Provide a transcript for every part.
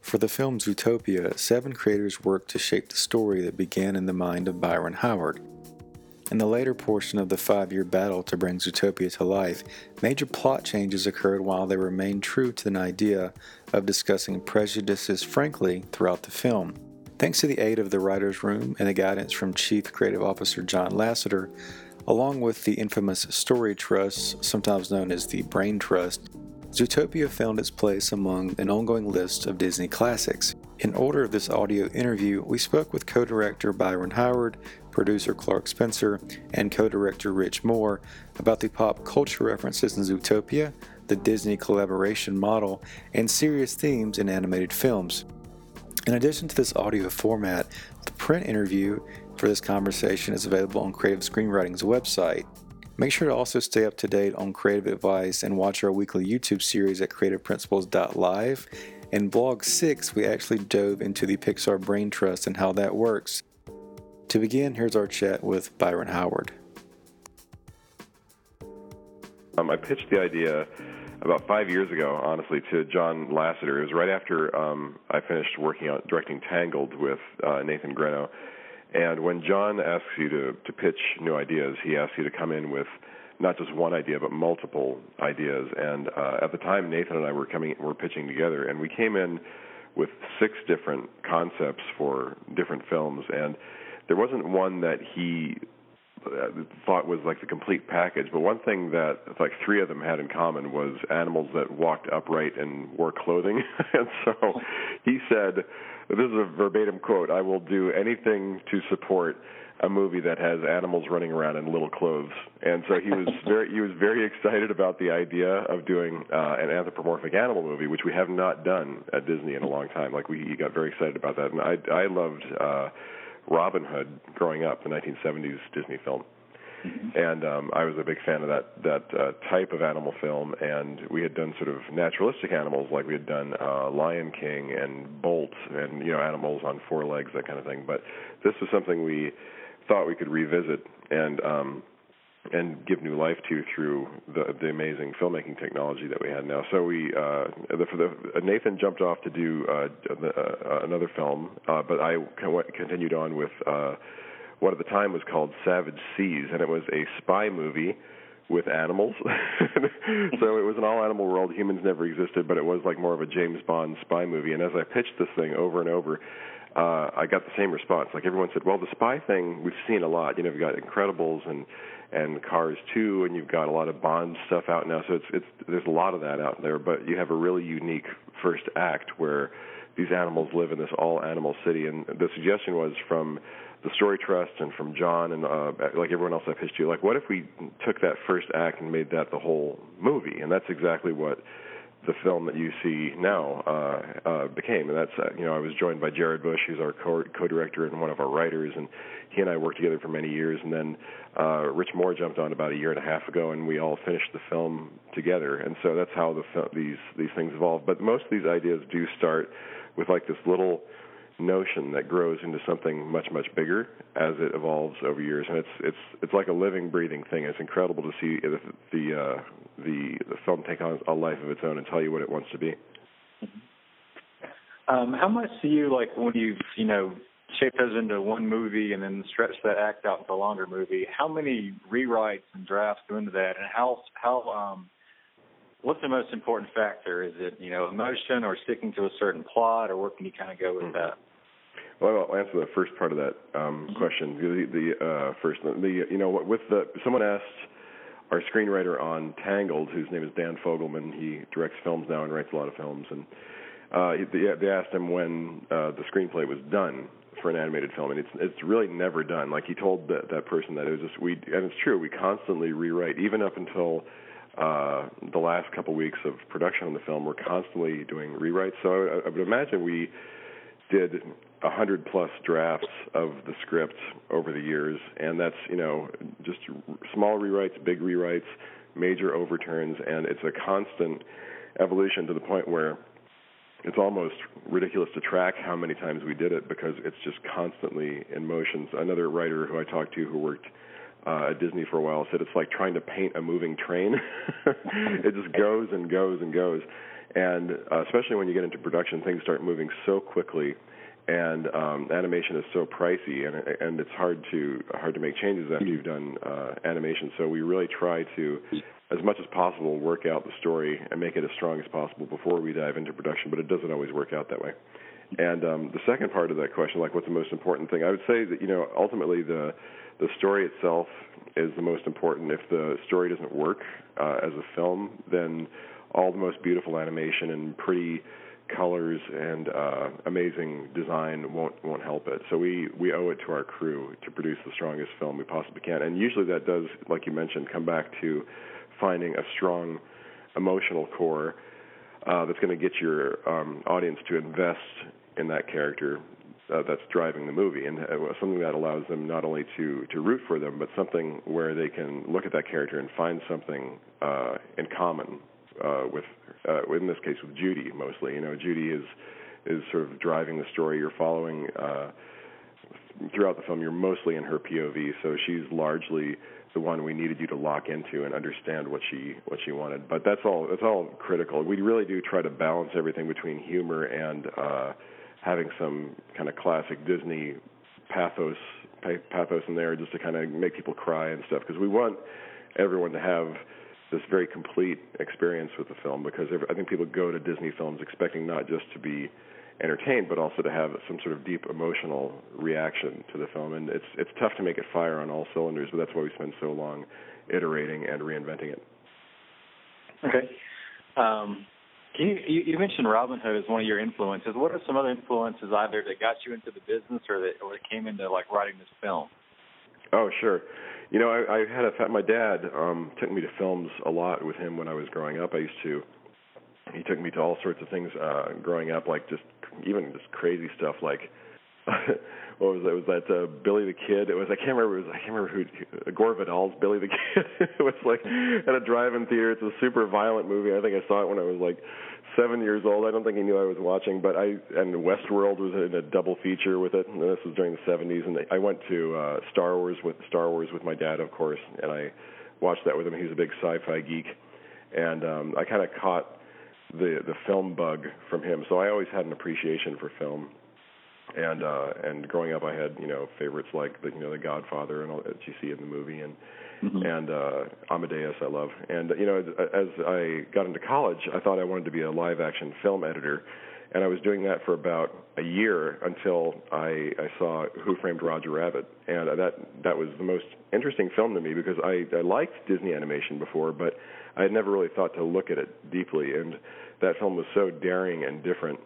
For the film Zootopia, 7 creators worked to shape the story that began in the mind of Byron Howard. In the later portion of the 5-year battle to bring Zootopia to life, major plot changes occurred while they remained true to an idea of discussing prejudices frankly throughout the film. Thanks to the aid of the writer's room and the guidance from Chief Creative Officer John Lasseter, along with the infamous Story Trust, sometimes known as the Brain Trust, Zootopia found its place among an ongoing list of Disney classics. In order of this audio interview, we spoke with co-director Byron Howard, producer Clark Spencer, and co-director Rich Moore about the pop culture references in Zootopia, the Disney collaboration model, and serious themes in animated films. In addition to this audio format, the print interview for this conversation is available on Creative Screenwriting's website. Make sure to also stay up to date on creative advice and watch our weekly YouTube series at CreativePrinciples.live. In Vlog 6, we actually dove into the Pixar Brain Trust and how that works. To begin, here's our chat with Byron Howard. I pitched the idea about 5 years ago, honestly, to John Lasseter. It was right after I finished working on directing Tangled with Nathan Greno. And when John asks you to pitch new ideas, he asks you to come in with not just one idea, but multiple ideas. And at the time, Nathan and I were pitching together, and we came in with 6 different concepts for different films. And there wasn't one that he thought was like the complete package, but one thing that like 3 of them had in common was animals that walked upright and wore clothing. And so he said, this is a verbatim quote, "I will do anything to support a movie that has animals running around in little clothes." And so he was very excited about the idea of doing an anthropomorphic animal movie, which we have not done at Disney in a long time. Like he got very excited about that, and I loved Robin Hood growing up, the 1970s Disney film. Mm-hmm. And I was a big fan of that type of animal film, and we had done sort of naturalistic animals, like we had done Lion King and Bolt, and animals on 4 legs, that kind of thing. But this was something we thought we could revisit and give new life to through the amazing filmmaking technology that we had now. So Nathan jumped off to do another film, but I continued on with what at the time was called Savage Seas, and it was a spy movie with animals. So it was an all-animal world. Humans never existed, but it was like more of a James Bond spy movie. And as I pitched this thing over and over, I got the same response. Like everyone said, well, the spy thing we've seen a lot. You've got Incredibles and Cars 2, and you've got a lot of Bond stuff out now. So there's a lot of that out there. But you have a really unique first act where these animals live in this all-animal city. And the suggestion was from the Story Trust and from John and like everyone else I pitched to. Like, what if we took that first act and made that the whole movie? And that's exactly what the film that you see now became. And that's, I was joined by Jared Bush, who's our co-director and one of our writers, and he and I worked together for many years. And then Rich Moore jumped on about a year and a half ago, and we all finished the film together. And so that's how these things evolve. But most of these ideas do start with like this little notion that grows into something much, much bigger as it evolves over years. And it's like a living, breathing thing. It's incredible to see the film take on a life of its own and tell you what it wants to be. How much do you, like, when you've, you know, shaped those into one movie and then stretch that act out into a longer movie, how many rewrites and drafts go into that, and how what's the most important factor? Is it, you know, emotion or sticking to a certain plot, or where can you kind of go with that? Well, I'll answer the first part of that question. Someone asked our screenwriter on Tangled, whose name is Dan Fogelman. He directs films now and writes a lot of films, and they asked him when the screenplay was done for an animated film, and it's really never done. Like, he told that person that it was just and it's true. We constantly rewrite, even up until the last couple weeks of production on the film. We're constantly doing rewrites. So I would imagine we did 100+ drafts of the script over the years, and that's, you know, just small rewrites, big rewrites, major overturns, and it's a constant evolution to the point where it's almost ridiculous to track how many times we did it, because it's just constantly in motion. So another writer who I talked to, who worked at Disney for a while, said it's like trying to paint a moving train. It just goes and goes and goes. And especially when you get into production, things start moving so quickly, and animation is so pricey, and it's hard to make changes after you've done animation. So we really try to, as much as possible, work out the story and make it as strong as possible before we dive into production, but it doesn't always work out that way. And the second part of that question, like, what's the most important thing? I would say that, you know, ultimately the story itself is the most important. If the story doesn't work as a film, then all the most beautiful animation and pretty colors and amazing design won't help it. So we owe it to our crew to produce the strongest film we possibly can. And usually that does, like you mentioned, come back to finding a strong emotional core that's going to get your audience to invest in that character that's driving the movie, and something that allows them not only to root for them, but something where they can look at that character and find something in common with in this case, with Judy mostly. You know, Judy is sort of driving the story. You're following throughout the film. You're mostly in her POV, so she's largely the one we needed you to lock into and understand what she wanted. But that's all critical. We really do try to balance everything between humor and having some kind of classic Disney pathos in there, just to kind of make people cry and stuff, because we want everyone to have this very complete experience with the film, because I think people go to Disney films expecting not just to be entertained, but also to have some sort of deep emotional reaction to the film. And it's tough to make it fire on all cylinders, but that's why we spend so long iterating and reinventing it. Okay. You mentioned Robin Hood as one of your influences. What are some other influences either that got you into the business or that came into, like, writing this film? Oh, sure. You know, my dad took me to films a lot with him when I was growing up. He took me to all sorts of things growing up, like even crazy stuff like, what was that? Was that Billy the Kid? It was, I can't remember who, Gore Vidal's Billy the Kid. It was like at a drive-in theater. It's a super violent movie. I think I saw it when I was like 7 years old. I don't think he knew I was watching, but and Westworld was in a double feature with it. And this was during the 70s, and I went to Star Wars with my dad, of course, and I watched that with him. He was a big sci-fi geek, and I kind of caught the film bug from him. So I always had an appreciation for film. And growing up, I had, you know, favorites like the Godfather and all that you see in the movie, and Amadeus I love. And, you know, as I got into college, I thought I wanted to be a live action film editor, and I was doing that for about a year until I saw Who Framed Roger Rabbit, and that was the most interesting film to me, because I liked Disney animation before, but I had never really thought to look at it deeply, and that film was so daring and different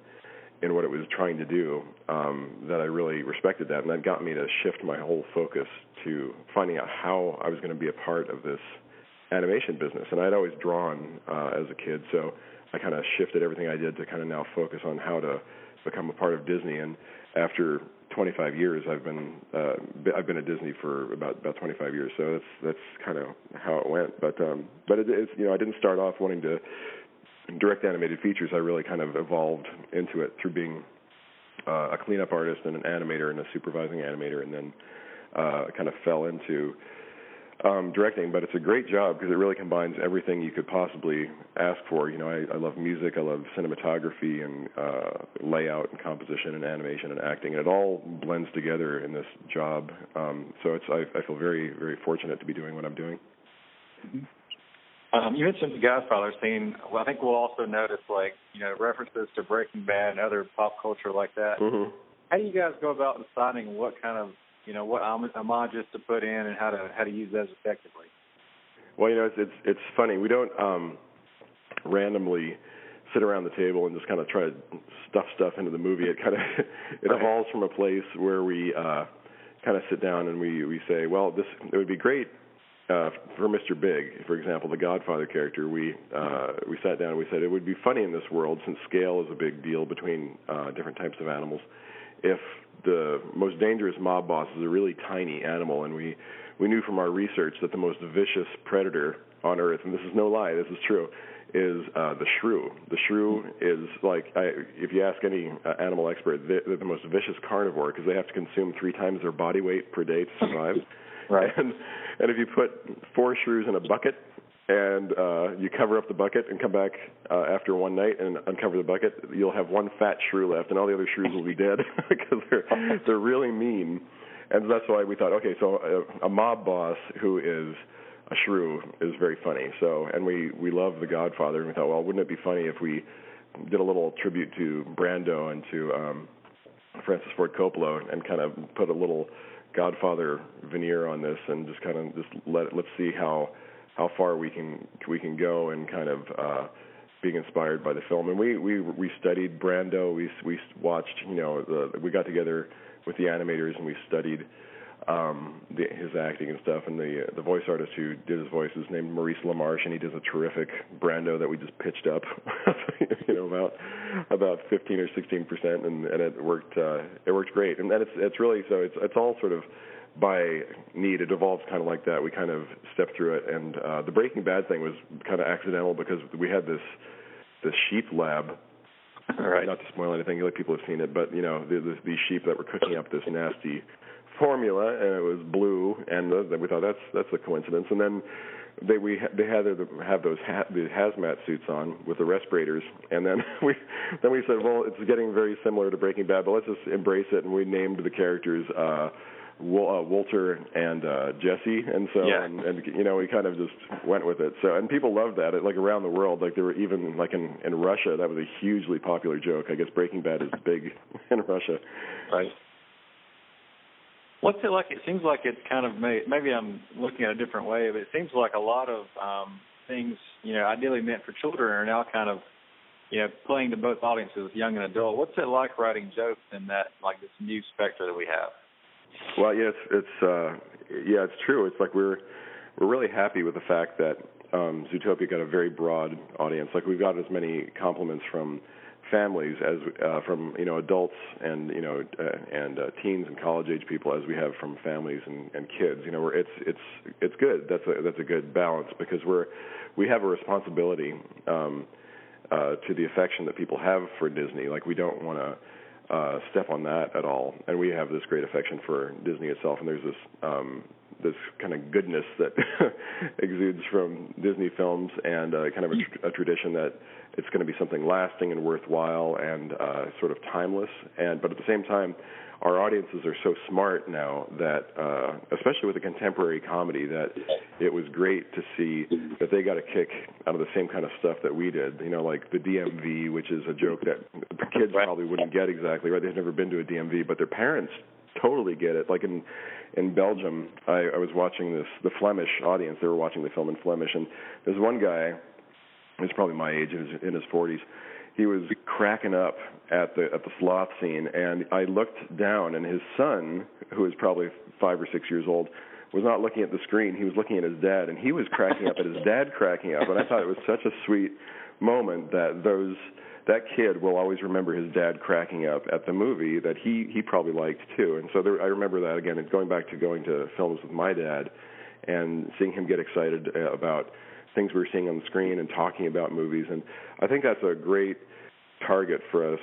in what it was trying to do, that I really respected that. And that got me to shift my whole focus to finding out how I was going to be a part of this animation business. And I'd always drawn as a kid, so I kind of shifted everything I did to kind of now focus on how to become a part of Disney. And after 25 years, I've been at Disney for about 25 years, so that's kind of how it went. But it's, you know, I didn't start off wanting to direct animated features. I really kind of evolved into it through being a cleanup artist and an animator and a supervising animator, and then kind of fell into directing. But it's a great job because it really combines everything you could possibly ask for. You know, I love music, I love cinematography and layout and composition and animation and acting, and it all blends together in this job. So it's I feel very, very fortunate to be doing what I'm doing. Mm-hmm. You mentioned the Godfather scene. Well, I think we'll also notice, like, you know, references to Breaking Bad and other pop culture like that. Mm-hmm. How do you guys go about deciding what kind of, you know, what homages to put in and how to use those effectively? Well, you know, it's funny. We don't randomly sit around the table and just kind of try to stuff into the movie. It kind of it evolves from a place where we kind of sit down and we say, well, it would be great. For Mr. Big, for example, the Godfather character, we sat down and we said it would be funny in this world, since scale is a big deal between different types of animals, if the most dangerous mob boss is a really tiny animal. And we knew from our research that the most vicious predator on Earth, and this is no lie, this is true, is the shrew. The shrew is like, if you ask any animal expert, they're the most vicious carnivore because they have to consume 3 times their body weight per day to survive. Right. And if you put 4 shrews in a bucket and you cover up the bucket and come back after one night and uncover the bucket, you'll have 1 fat shrew left, and all the other shrews will be dead because they're really mean. And that's why we thought, okay, so a mob boss who is a shrew is very funny. So, and we love The Godfather, and we thought, well, wouldn't it be funny if we did a little tribute to Brando and to Francis Ford Coppola and kind of put a little Godfather veneer on this, and just kind of let's see how far we can go, and kind of being inspired by the film. And we studied Brando. We watched, you know, we got together with the animators and we studied his acting and stuff. And the voice artist who did his voice is named Maurice LaMarche, and he does a terrific Brando that we just pitched up, you know, about 15% or 16%, and it worked great. And then it's really, so it's all sort of by need. It evolves kind of like that. We kind of step through it, and the Breaking Bad thing was kind of accidental because we had this sheep lab. All right, not to spoil anything, like people have seen it, but you know, these sheep that were cooking up this nasty formula, and it was blue, and we thought that's a coincidence. And then they had to have these hazmat suits on with the respirators, and then we said, well, it's getting very similar to Breaking Bad, but let's just embrace it. And we named the characters Walter and Jesse, and so yeah. and you know, we kind of just went with it. So, and people loved that. It, like, around the world, like, there were even, like, in Russia, that was a hugely popular joke. I guess Breaking Bad is big in Russia. Right. What's it like? It seems like it's kind of maybe I'm looking at a different way, but it seems like a lot of things, you know, ideally meant for children are now kind of, you know, playing to both audiences, young and adult. What's it like writing jokes in that, like, this new spectrum that we have? Well, yes, it's true. It's like we're really happy with the fact that Zootopia got a very broad audience. Like, we've got as many compliments from families as from, you know, adults and, you know, and teens and college age people as we have from families and kids. You know, it's good. That's a good balance, because we have a responsibility to the affection that people have for Disney. Like, we don't want to step on that at all, and we have this great affection for Disney itself, and there's this kind of goodness that exudes from Disney films, and kind of a tradition that it's going to be something lasting and worthwhile and sort of timeless. And but at the same time, our audiences are so smart now that, especially with a contemporary comedy, that it was great to see that they got a kick out of the same kind of stuff that we did. You know, like the DMV, which is a joke that kids probably wouldn't get exactly right. They've never been to a DMV, but their parents totally get it. Like in Belgium, I was watching this, the Flemish audience, they were watching the film in Flemish, and there's one guy who's probably my age, in his 40s. He was cracking up at the sloth scene, and I looked down, and his son, who is probably 5 or 6 years old, was not looking at the screen. He was looking at his dad, and he was cracking up at his dad cracking up, and I thought it was such a sweet moment that that kid will always remember his dad cracking up at the movie that he probably liked too. And so I remember that, again, it's going back to going to films with my dad and seeing him get excited about things we were seeing on the screen and talking about movies. And I think that's a great target for us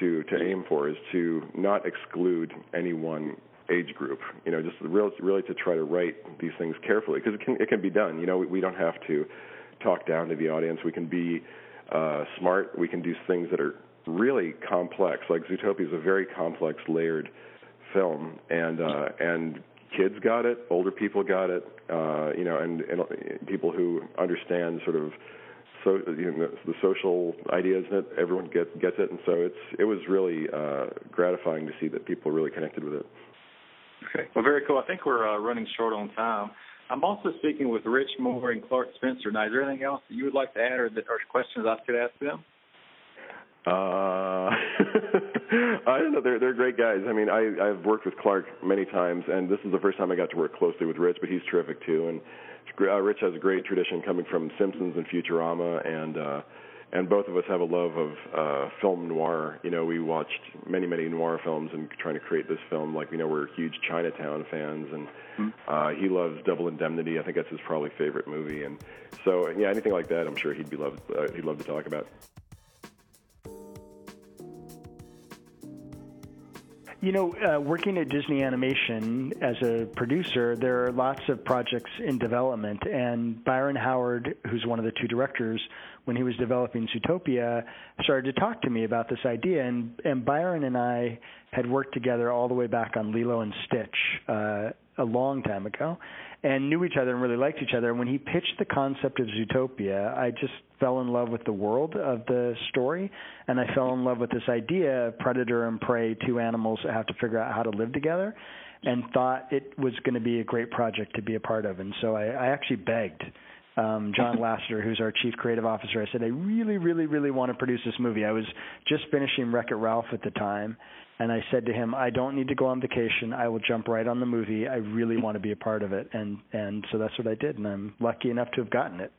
to aim for is to not exclude any one age group. You know, just really to try to write these things carefully, because it can be done. You know, we don't have to talk down to the audience. We can be smart. We can do things that are really complex. Like Zootopia is a very complex, layered film, and kids got it, older people got it, you know, and people who understand sort of the social ideas in it. Everyone gets it, and so it was really gratifying to see that people really connected with it. Okay, well, very cool. I think we're running short on time. I'm also speaking with Rich Moore and Clark Spencer. Now, is there anything else that you would like to add, or questions I could ask them? I don't know. They're great guys. I mean, I've worked with Clark many times, and this is the first time I got to work closely with Rich, but he's terrific too. And Rich has a great tradition coming from Simpsons and Futurama, and both of us have a love of film noir. You know, we watched many noir films and trying to create this film. Like, you know, we're huge Chinatown fans, and he loves Double Indemnity. I think that's his probably favorite movie. And so, yeah, anything like that, I'm sure he'd love to talk about. You know, working at Disney Animation as a producer, there are lots of projects in development, and Byron Howard, who's one of the two directors, when he was developing Zootopia, started to talk to me about this idea, and Byron and I had worked together all the way back on Lilo and Stitch a long time ago, and knew each other and really liked each other. And when he pitched the concept of Zootopia, I just fell in love with the world of the story, and I fell in love with this idea of predator and prey, two animals that have to figure out how to live together, and thought it was going to be a great project to be a part of. And so I actually begged John Lasseter, who's our chief creative officer. I said, I really want to produce this movie. I was just finishing Wreck-It Ralph at the time, and I said to him, I don't need to go on vacation. I will jump right on the movie. I really want to be a part of it. And so that's what I did, and I'm lucky enough to have gotten it.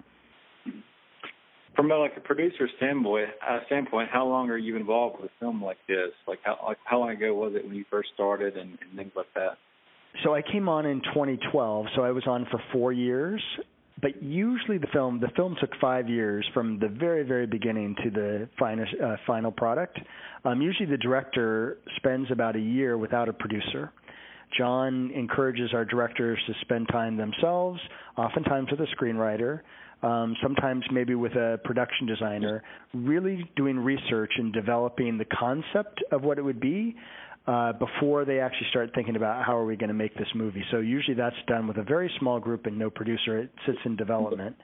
From a producer standpoint, how long are you involved with a film like this? How long ago was it when you first started and things like that? So I came on in 2012, so I was on for 4 years. But usually the film took 5 years from the very beginning to the final product. Usually the director spends about a year without a producer. John encourages our directors to spend time themselves, oftentimes with a screenwriter, sometimes maybe with a production designer, really doing research and developing the concept of what it would be before they actually start thinking about how are we going to make this movie. So usually that's done with a very small group and no producer. It sits in development.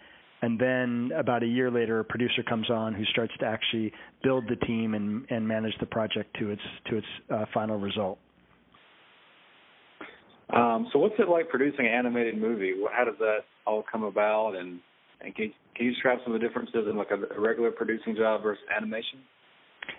And then about a year later, a producer comes on who starts to actually build the team and manage the project to its final result. So what's it like producing an animated movie? How does that all come about? And can you describe some of the differences in a regular producing job versus animation?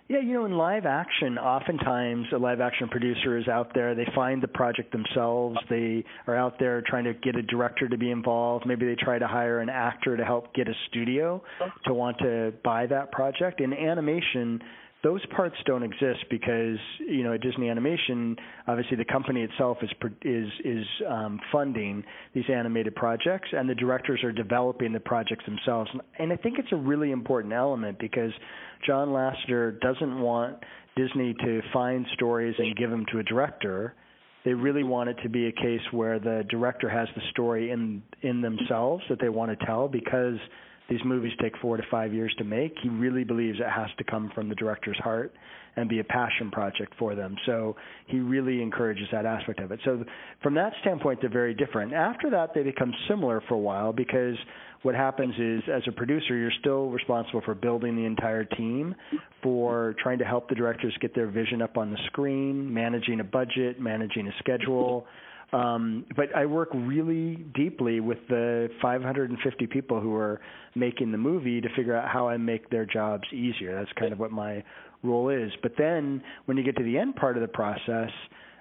Yeah, you know, in live action, oftentimes a live action producer is out there. They find the project themselves. They are out there trying to get a director to be involved. Maybe they try to hire an actor to help get a studio to want to buy that project. In animation, those parts don't exist because, you know, at Disney Animation, obviously the company itself is funding these animated projects, and the directors are developing the projects themselves. And I think it's a really important element because John Lasseter doesn't want Disney to find stories and give them to a director. They really want it to be a case where the director has the story in themselves that they want to tell, because these movies take 4 to 5 years to make. He really believes it has to come from the director's heart and be a passion project for them. So he really encourages that aspect of it. So from that standpoint, they're very different. After that, they become similar for a while, because what happens is, as a producer, you're still responsible for building the entire team, for trying to help the directors get their vision up on the screen, managing a budget, managing a schedule. But I work really deeply with the 550 people who are making the movie to figure out how I make their jobs easier. That's kind of what my role is. But then when you get to the end part of the process,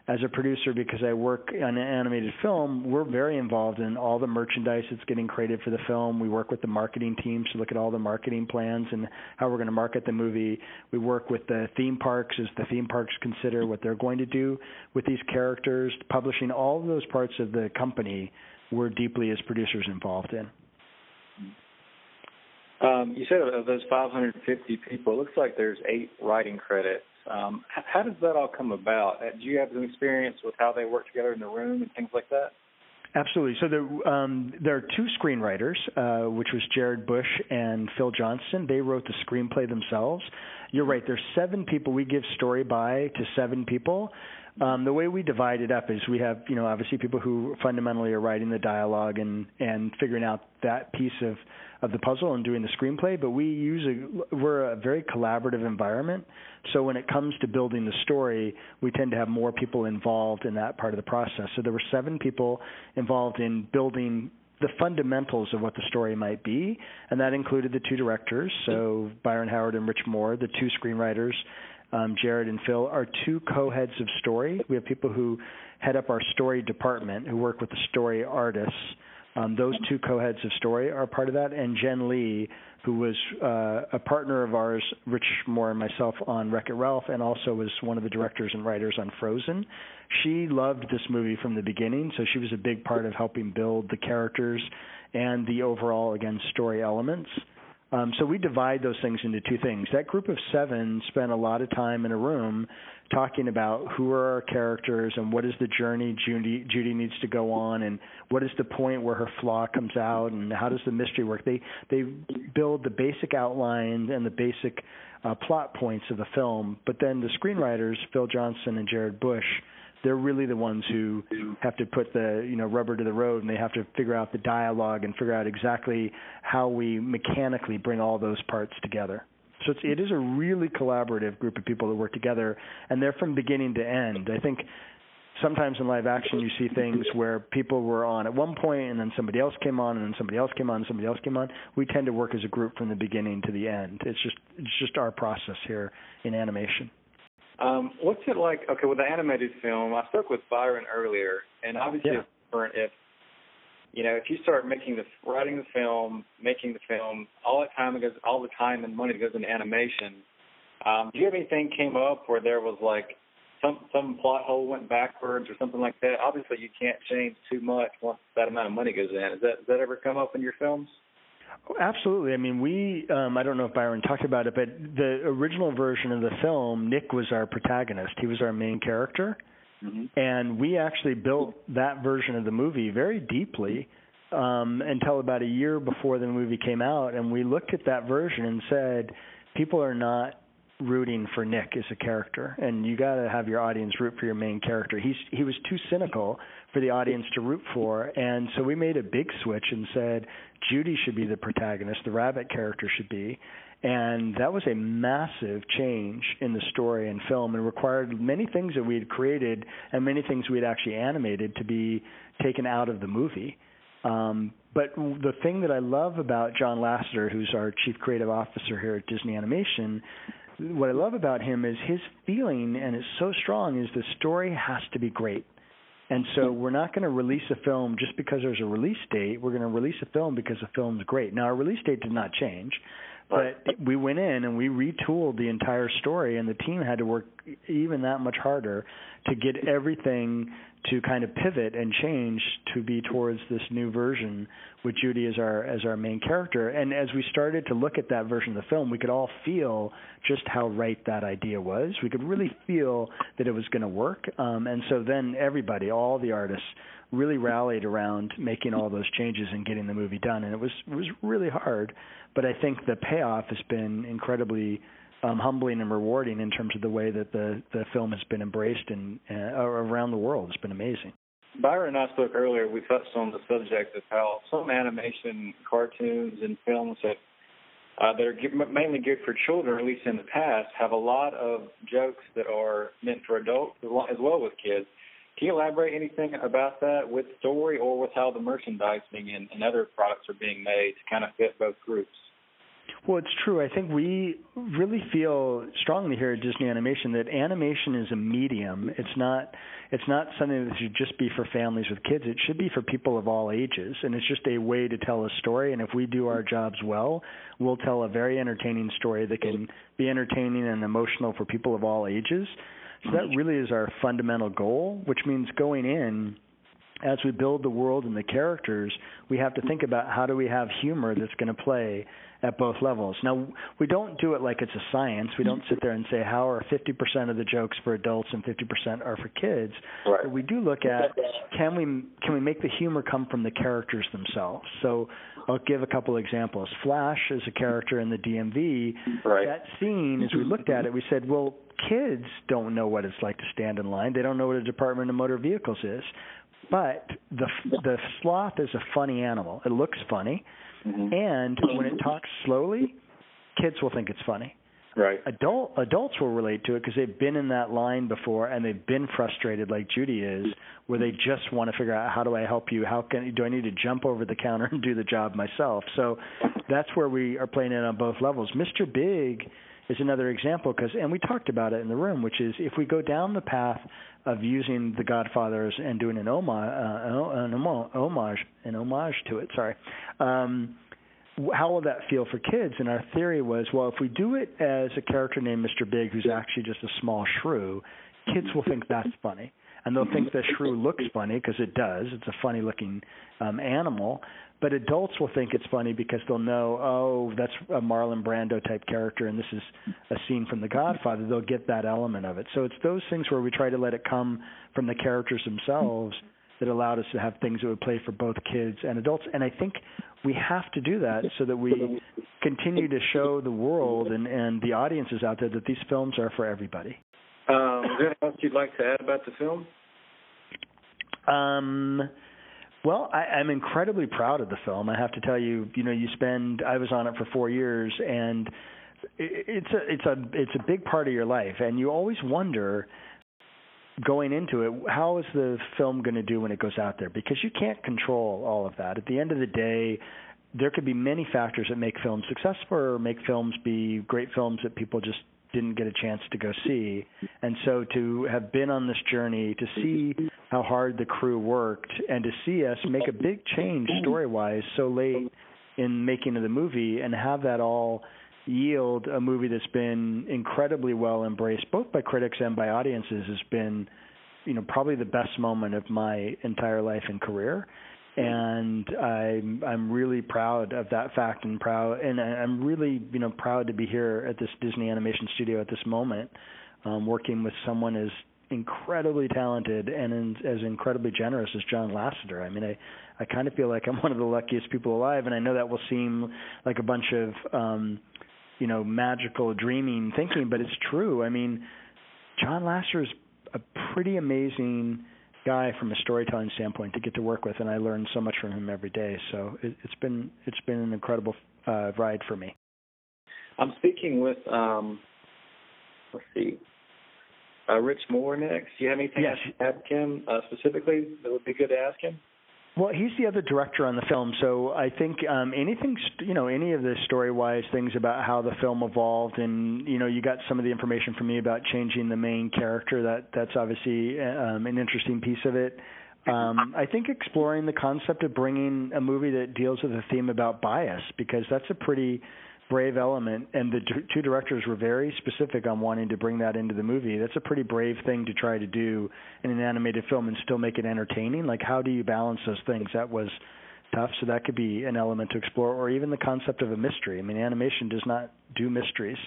as a producer, because I work on an animated film, we're very involved in all the merchandise that's getting created for the film. We work with the marketing teams to look at all the marketing plans and how we're going to market the movie. We work with the theme parks as the theme parks consider what they're going to do with these characters, publishing all of those parts of the company we're deeply as producers involved in. You said of those 550 people, it looks like there's 8 writing credits How does that all come about? Do you have some experience with how they work together in the room and things like that? Absolutely. So there are two screenwriters, which was Jared Bush and Phil Johnston. They wrote the screenplay themselves. You're right. There's seven people. We give story by to seven people. The way we divide it up is we have, obviously people who fundamentally are writing the dialogue and figuring out that piece of the puzzle and doing the screenplay, but we're a very collaborative environment. So when it comes to building the story, we tend to have more people involved in that part of the process. So there were seven people involved in building the fundamentals of what the story might be, and that included the two directors, so Byron Howard and Rich Moore, the two screenwriters. Jared and Phil are two co-heads of story. We have people who head up our story department who work with the story artists. Those two co-heads of story are part of that. And Jen Lee, who was a partner of ours, Rich Moore and myself, on Wreck-It Ralph, and also was one of the directors and writers on Frozen. She loved this movie from the beginning, so she was a big part of helping build the characters and the overall, again, story elements. So we divide those things into two things. That group of seven spent a lot of time in a room talking about who are our characters and what is the journey Judy needs to go on and what is the point where her flaw comes out and how does the mystery work. They build the basic outline and the basic plot points of the film, but then the screenwriters, Phil Johnston and Jared Bush, they're really the ones who have to put the rubber to the road, and they have to figure out the dialogue and figure out exactly how we mechanically bring all those parts together. So it is a really collaborative group of people that work together, and they're from beginning to end. I think sometimes in live action you see things where people were on at one point and then somebody else came on and then somebody else came on and somebody else came on. We tend to work as a group from the beginning to the end. It's just our process here in animation. What's it like, okay, with the animated film, I spoke with Byron earlier, and obviously it's different if you start writing the film, all the time and money that goes into animation. Do you have anything came up where there was like some plot hole went backwards or something like that? Obviously you can't change too much once that amount of money goes in. Does that ever come up in your films? Oh, absolutely. I mean, we I don't know if Byron talked about it, but the original version of the film, Nick was our protagonist. He was our main character. Mm-hmm. And we actually built that version of the movie very deeply until about a year before the movie came out. And we looked at that version and said, people are not rooting for Nick as a character, and you got to have your audience root for your main character. He was too cynical for the audience to root for, and so we made a big switch and said Judy should be the protagonist, the rabbit character should be, and that was a massive change in the story and film and required many things that we had created and many things we had actually animated to be taken out of the movie. But the thing that I love about John Lasseter, who's our chief creative officer here at Disney Animation, what I love about him is his feeling, and it's so strong, is the story has to be great. And so we're not going to release a film just because there's a release date. We're going to release a film because the film's great. Now, our release date did not change, but we went in and we retooled the entire story, and the team had to work even that much harder to get everything to kind of pivot and change to be towards this new version with Judy as our main character. And as we started to look at that version of the film, we could all feel just how right that idea was. We could really feel that it was going to work. And so then everybody, all the artists, really rallied around making all those changes and getting the movie done. And it was really hard, but I think the payoff has been incredibly humbling and rewarding in terms of the way that the film has been embraced and around the world. It's been amazing. Byron and I spoke earlier. We touched on the subject of how some animation, cartoons, and films that are mainly geared for children, at least in the past, have a lot of jokes that are meant for adults as well as kids. Can you elaborate anything about that with story or with how the merchandising and other products are being made to kind of fit both groups? Well, it's true. I think we really feel strongly here at Disney Animation that animation is a medium. It's not something that should just be for families with kids. It should be for people of all ages, and it's just a way to tell a story. And if we do our jobs well, we'll tell a very entertaining story that can be entertaining and emotional for people of all ages. So that really is our fundamental goal, which means going in as we build the world and the characters, we have to think about how do we have humor that's going to play at both levels. Now, we don't do it like it's a science. We don't sit there and say, how are 50% of the jokes for adults and 50% are for kids? Right. But we do look at, can we make the humor come from the characters themselves? So I'll give a couple examples. Flash is a character in the DMV. Right. That scene, as we looked at it, we said, well, kids don't know what it's like to stand in line. They don't know what a Department of Motor Vehicles is. But the sloth is a funny animal. It looks funny. Mm-hmm. And when it talks slowly, kids will think it's funny. Right. Adults will relate to it because they've been in that line before and they've been frustrated like Judy is, where they just want to figure out, how do I help you? Do I need to jump over the counter and do the job myself? So that's where we are playing it on both levels. Mr. Big is another example, and we talked about it in the room, which is if we go down the path of using The Godfathers and doing an homage to it, how will that feel for kids? And our theory was, well, if we do it as a character named Mr. Big, who's actually just a small shrew, kids will think that's funny. And they'll think the shrew looks funny because it does. It's a funny-looking animal. But adults will think it's funny because they'll know, oh, that's a Marlon Brando-type character, and this is a scene from The Godfather. They'll get that element of it. So it's those things where we try to let it come from the characters themselves that allowed us to have things that would play for both kids and adults. And I think we have to do that so that we continue to show the world and the audiences out there that these films are for everybody. Is there anything else you'd like to add about the film? Well, I'm incredibly proud of the film. I have to tell you, I was on it for 4 years, and it's a big part of your life, and you always wonder going into it, how is the film going to do when it goes out there? Because you can't control all of that. At the end of the day, there could be many factors that make films successful or make films be great films that people just didn't get a chance to go see. And so to have been on this journey, to see how hard the crew worked, and to see us make a big change story-wise so late in making of the movie and have that all yield a movie that's been incredibly well embraced, both by critics and by audiences, has been, probably the best moment of my entire life and career. And I'm really proud of that fact, and I'm really proud to be here at this Disney Animation Studio at this moment, working with someone as incredibly talented and as incredibly generous as John Lasseter. I mean, I kind of feel like I'm one of the luckiest people alive, and I know that will seem like a bunch of magical dreaming thinking, but it's true. I mean, John Lasseter's a pretty amazing guy from a storytelling standpoint to get to work with, and I learn so much from him every day. So it's been an incredible ride for me. I'm speaking with Rich Moore next. Do you have anything to ask him specifically that would be good to ask him? Well, he's the other director on the film, so I think any of the story-wise things about how the film evolved, and you got some of the information from me about changing the main character. That's obviously an interesting piece of it. I think exploring the concept of bringing a movie that deals with a theme about bias, because that's a pretty brave element, and the two directors were very specific on wanting to bring that into the movie. That's a pretty brave thing to try to do in an animated film and still make it entertaining. Like, how do you balance those things? That was tough, so that could be an element to explore, or even the concept of a mystery. I mean, animation does not do mysteries,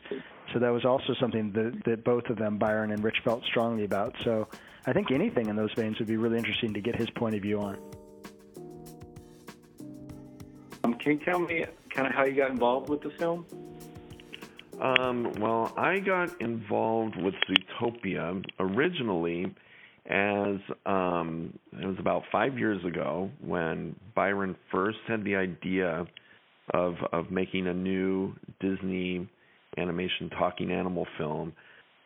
so that was also something that both of them, Byron and Rich, felt strongly about. So I think anything in those veins would be really interesting to get his point of view on. Can you tell me kind of how you got involved with the film? Well, I got involved with Zootopia originally as it was about 5 years ago when Byron first had the idea of making a new Disney animation talking animal film.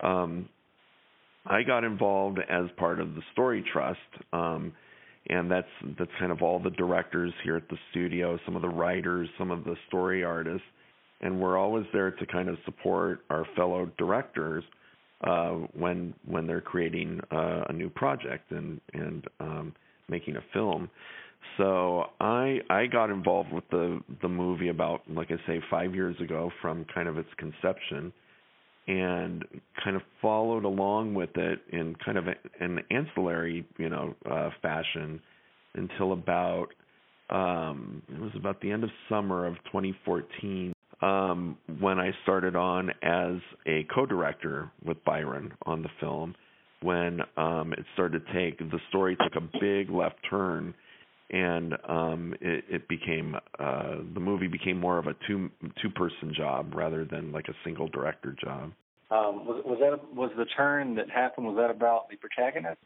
I got involved as part of the Story Trust, and that's kind of all the directors here at the studio, some of the writers, some of the story artists, and we're always there to kind of support our fellow directors when they're creating a new project and making a film. So I got involved with the movie about, like I say, 5 years ago from kind of its conception, and kind of followed along with it in kind of an ancillary, fashion until about it was about the end of summer of 2014 when I started on as a co-director with Byron on the film, when it started to take, the story took a big left turn, and it became, the movie became more of a two-person job rather than like a single director job. Was the turn that happened, was that about the protagonist?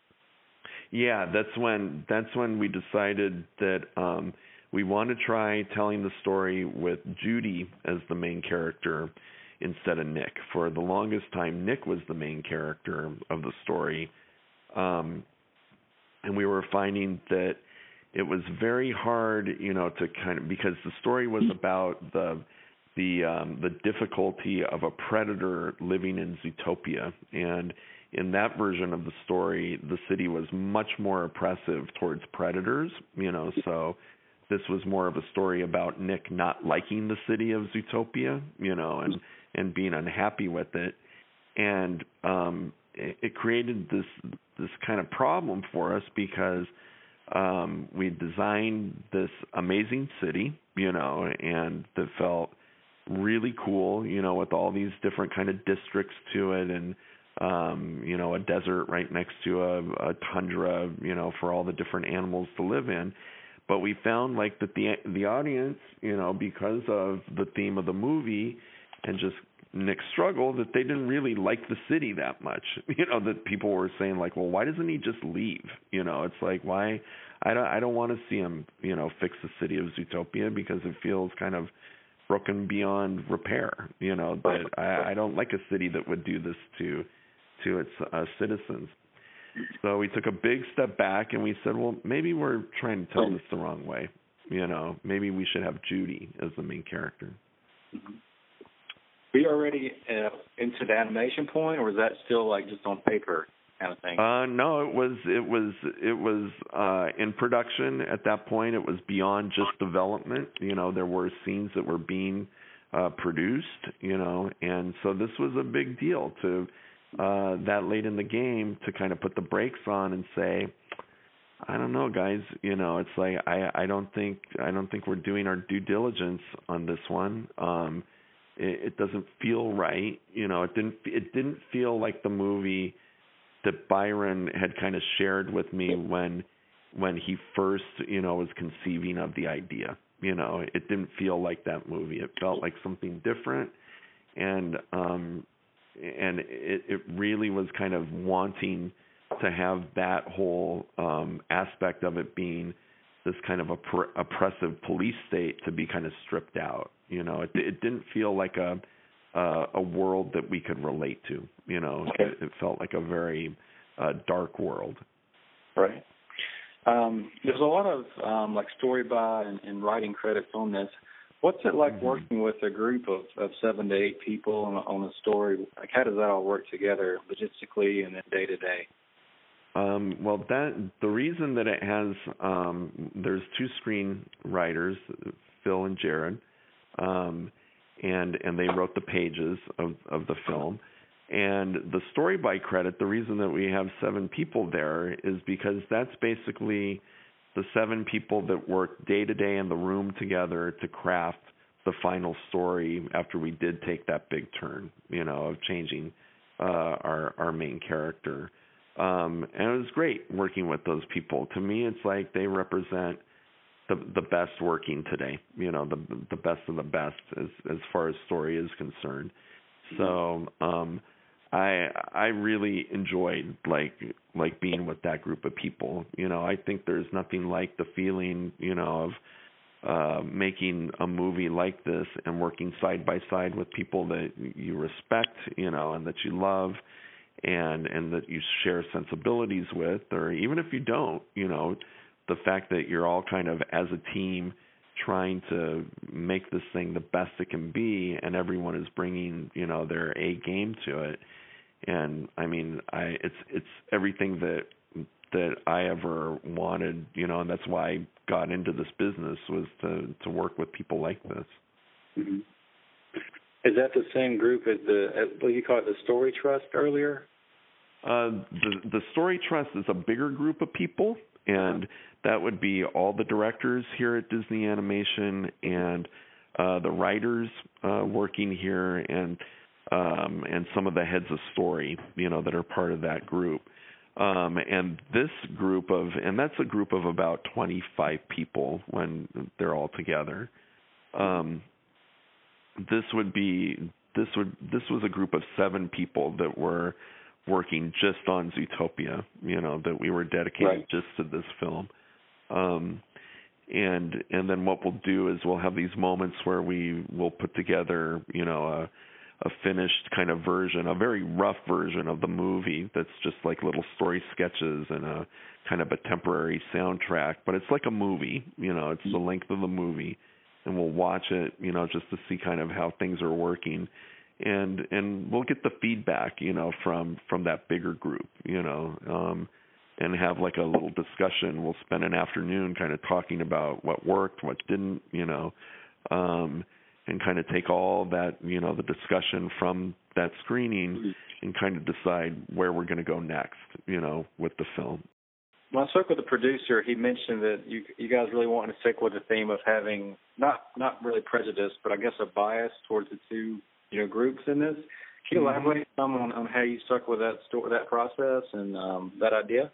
Yeah, that's when we decided that we want to try telling the story with Judy as the main character instead of Nick. For the longest time, Nick was the main character of the story, and we were finding that it was very hard, to kind of, because the story was about the difficulty of a predator living in Zootopia, and in that version of the story, the city was much more oppressive towards predators, so this was more of a story about Nick not liking the city of Zootopia, and being unhappy with it. And it created this kind of problem for us, because we designed this amazing city, and that felt really cool, with all these different kind of districts to it, and a desert right next to a tundra, for all the different animals to live in. But we found like that the audience, because of the theme of the movie and just Nick's struggle, that they didn't really like the city that much. That people were saying like, well, why doesn't he just leave? It's like, why? I don't want to see him, fix the city of Zootopia, because it feels kind of broken beyond repair. That I don't like a city that would do this to its citizens. So we took a big step back and we said, well, maybe we're trying to tell this the wrong way. Maybe we should have Judy as the main character. Were you already into the animation point, or was that still like just on paper kind of thing? No, it was in production at that point. It was beyond just development. There were scenes that were being produced, and so this was a big deal to that late in the game to kind of put the brakes on and say, I don't know, guys, it's like, I don't think we're doing our due diligence on this one. It doesn't feel right. It didn't feel like the movie that Byron had kind of shared with me when he first, was conceiving of the idea. It didn't feel like that movie. It felt like something different. And it really was kind of wanting to have that whole aspect of it being this kind of oppressive police state to be kind of stripped out. It didn't feel like a world that we could relate to. It felt like a very dark world. Right. There's a lot of like story by and writing credits on this. What's it like working with a group of 7 to 8 people on a story? Like, how does that all work together logistically and then day to day? Well, the reason that it has there's 2 screenwriters, Phil and Jared, and they wrote the pages of the film. And the story by credit, the reason that we have 7 people there is because that's basically the 7 people that worked day to day in the room together to craft the final story after we did take that big turn, of changing our main character. And it was great working with those people. To me, it's like they represent the best working today, the best of the best as far as story is concerned. So I really enjoyed like being with that group of people. I think there's nothing like the feeling, of making a movie like this and working side by side with people that you respect, and that you love and that you share sensibilities with, or even if you don't, the fact that you're all kind of as a team trying to make this thing the best it can be, and everyone is bringing, their A game to it. And I mean, it's everything that I ever wanted, and that's why I got into this business, was to work with people like this. Mm-hmm. Is that the same group as you call it the Story Trust earlier? The Story Trust is a bigger group of people, and That would be all the directors here at Disney Animation and the writers working here, and some of the heads of story, you know, that are part of that group. And this group of, and that's a group of about 25 people when they're all together. This was a group of 7 people that were working just on Zootopia, you know, that we were dedicated just to this film. And then what we'll do is we'll have these moments where we will put together, you know, a finished kind of version, a very rough version of the movie that's just like little story sketches and a kind of a temporary soundtrack. But it's like a movie, you know, it's the length of the movie. And we'll watch it, you know, just to see kind of how things are working. And we'll get the feedback, you know, from that bigger group, you know, and have like a little discussion. We'll spend an afternoon kind of talking about what worked, what didn't, you know, and kind of take all that, you know, the discussion from that screening and kind of decide where we're going to go next, you know, with the film. When I spoke with the producer, he mentioned that you guys really wanted to stick with the theme of having not really prejudice, but I guess a bias towards the two, you know, groups in this. Can you elaborate some on how you stuck with that process and that idea?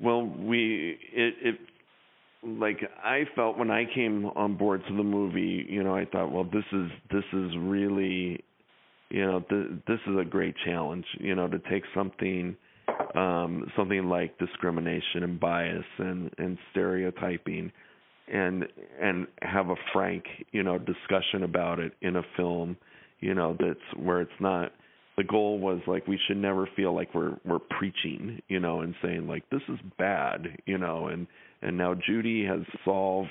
Well, like I felt when I came on board to the movie, you know, I thought, well, this is really, you know, this is a great challenge, you know, to take something like discrimination and bias and stereotyping and have a frank, you know, discussion about it in a film, you know, that's where it's not, the goal was like, we should never feel like we're preaching, you know, and saying like, this is bad, you know, and now Judy has solved,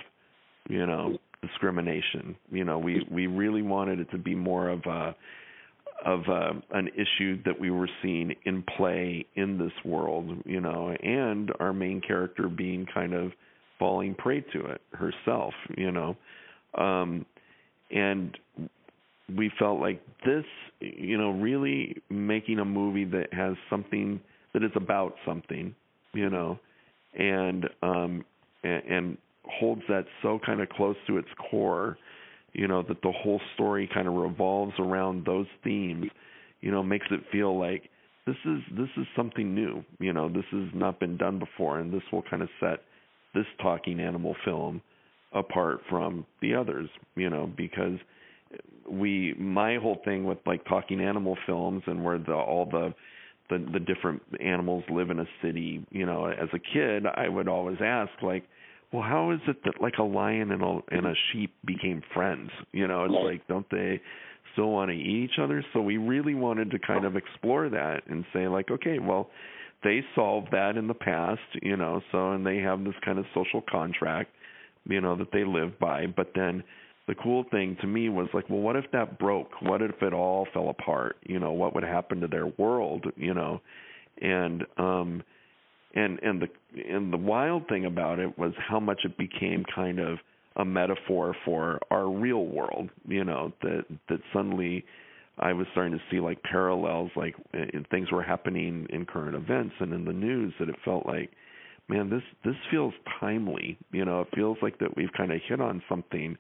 you know, discrimination. You know, we really wanted it to be more of an issue that we were seeing in play in this world, you know, and our main character being kind of falling prey to it herself, you know. And we felt like this, you know, really making a movie that has something, that is about something, you know, and holds that so kind of close to its core, you know, that the whole story kind of revolves around those themes, you know, makes it feel like this is something new, you know, this has not been done before, and this will kind of set this talking animal film apart from the others, you know, because my whole thing with like talking animal films and where all the different animals live in a city, you know, as a kid, I would always ask like, well, how is it that like a lion and a sheep became friends? You know, it's like, don't they still want to eat each other? So we really wanted to kind of explore that and say like, okay, well, they solved that in the past, you know, so, and they have this kind of social contract, you know, that they live by. But then the cool thing to me was like, well, what if that broke? What if it all fell apart? You know, what would happen to their world, you know? And the wild thing about it was how much it became kind of a metaphor for our real world, you know, that suddenly I was starting to see like parallels, like things were happening in current events and in the news, that it felt like, man, this feels timely, you know, it feels like that we've kind of hit on something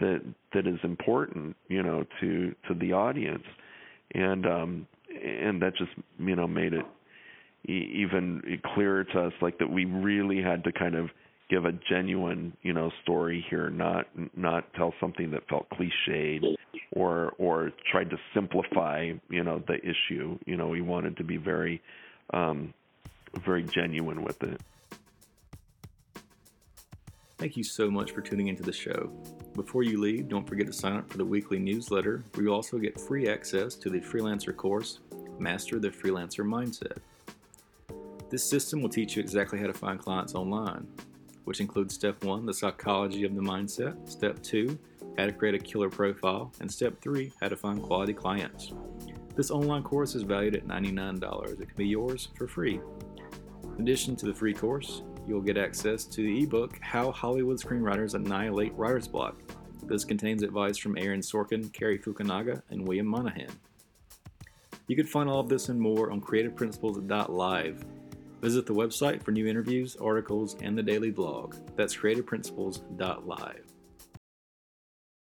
that is important, you know, to the audience. And that just, you know, made it even clearer to us, like that we really had to kind of give a genuine, you know, story here, not tell something that felt cliched or tried to simplify, you know, the issue. You know, we wanted to be very, very genuine with it. Thank you so much for tuning into the show. Before you leave, don't forget to sign up for the weekly newsletter, where you also get free access to the freelancer course, Master the Freelancer Mindset. This system will teach you exactly how to find clients online, which includes step 1, the psychology of the mindset, step 2, how to create a killer profile, and step 3, how to find quality clients. This online course is valued at $99. It can be yours for free. In addition to the free course, you'll get access to the ebook, How Hollywood Screenwriters Annihilate Writer's Block. This contains advice from Aaron Sorkin, Kerry Fukunaga, and William Monahan. You can find all of this and more on CreativePrinciples.live. Visit the website for new interviews, articles, and the daily blog. That's CreativePrinciples.live.